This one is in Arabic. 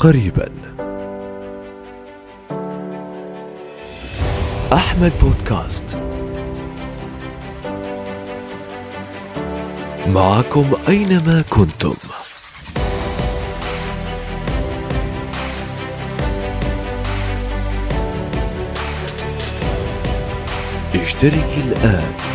قريبا. أحمد بودكاست معكم أينما كنتم. اشترك الآن